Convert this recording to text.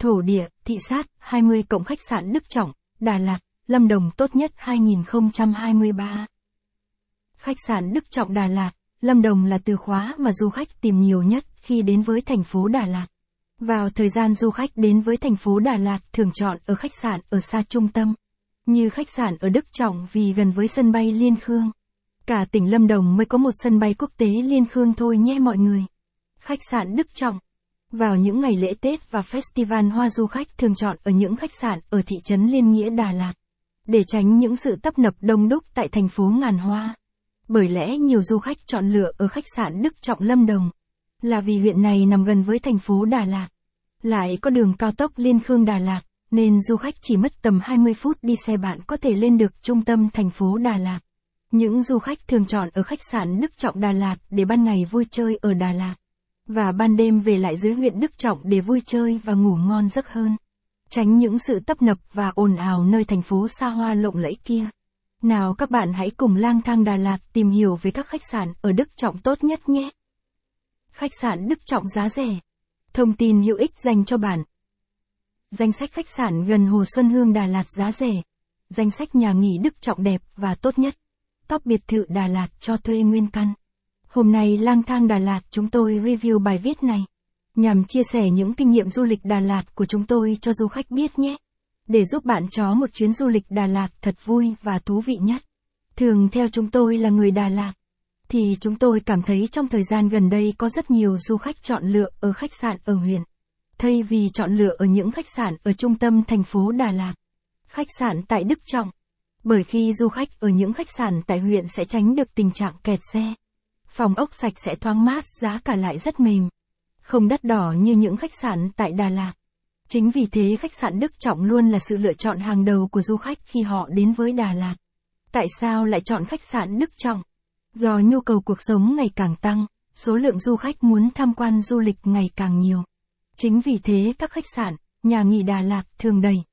Thổ địa, thị sát, 20 cộng khách sạn Đức Trọng, Đà Lạt, Lâm Đồng tốt nhất 2023. Khách sạn Đức Trọng Đà Lạt, Lâm Đồng là từ khóa mà du khách tìm nhiều nhất khi đến với thành phố Đà Lạt. Vào thời gian du khách đến với thành phố Đà Lạt thường chọn ở khách sạn ở xa trung tâm, như khách sạn ở Đức Trọng vì gần với sân bay Liên Khương. Cả tỉnh Lâm Đồng mới có một sân bay quốc tế Liên Khương thôi nhé mọi người. Khách sạn Đức Trọng. Vào những ngày lễ Tết và festival hoa du khách thường chọn ở những khách sạn ở thị trấn Liên Nghĩa Đà Lạt, để tránh những sự tấp nập đông đúc tại thành phố ngàn hoa. Bởi lẽ nhiều du khách chọn lựa ở khách sạn Đức Trọng Lâm Đồng, là vì huyện này nằm gần với thành phố Đà Lạt. Lại có đường cao tốc Liên Khương Đà Lạt, nên du khách chỉ mất tầm 20 phút đi xe bạn có thể lên được trung tâm thành phố Đà Lạt. Những du khách thường chọn ở khách sạn Đức Trọng Đà Lạt để ban ngày vui chơi ở Đà Lạt, và ban đêm về lại dưới huyện Đức Trọng để vui chơi và ngủ ngon giấc hơn, tránh những sự tấp nập và ồn ào nơi thành phố xa hoa lộng lẫy kia. Nào các bạn hãy cùng lang thang Đà Lạt tìm hiểu về các khách sạn ở Đức Trọng tốt nhất nhé. Khách sạn Đức Trọng giá rẻ. Thông tin hữu ích dành cho bạn. Danh sách khách sạn gần Hồ Xuân Hương Đà Lạt giá rẻ. Danh sách nhà nghỉ Đức Trọng đẹp và tốt nhất. Top biệt thự Đà Lạt cho thuê nguyên căn. Hôm nay lang thang Đà Lạt chúng tôi review bài viết này, nhằm chia sẻ những kinh nghiệm du lịch Đà Lạt của chúng tôi cho du khách biết nhé. Để giúp bạn chó một chuyến du lịch Đà Lạt thật vui và thú vị nhất. Thường theo chúng tôi là người Đà Lạt, thì chúng tôi cảm thấy trong thời gian gần đây có rất nhiều du khách chọn lựa ở khách sạn ở huyện, thay vì chọn lựa ở những khách sạn ở trung tâm thành phố Đà Lạt. Khách sạn tại Đức Trọng. Bởi khi du khách ở những khách sạn tại huyện sẽ tránh được tình trạng kẹt xe. Phòng ốc sạch sẽ thoáng mát, giá cả lại rất mềm. Không đắt đỏ như những khách sạn tại Đà Lạt. Chính vì thế khách sạn Đức Trọng luôn là sự lựa chọn hàng đầu của du khách khi họ đến với Đà Lạt. Tại sao lại chọn khách sạn Đức Trọng? Do nhu cầu cuộc sống ngày càng tăng, số lượng du khách muốn tham quan du lịch ngày càng nhiều. Chính vì thế các khách sạn, nhà nghỉ Đà Lạt thường đầy.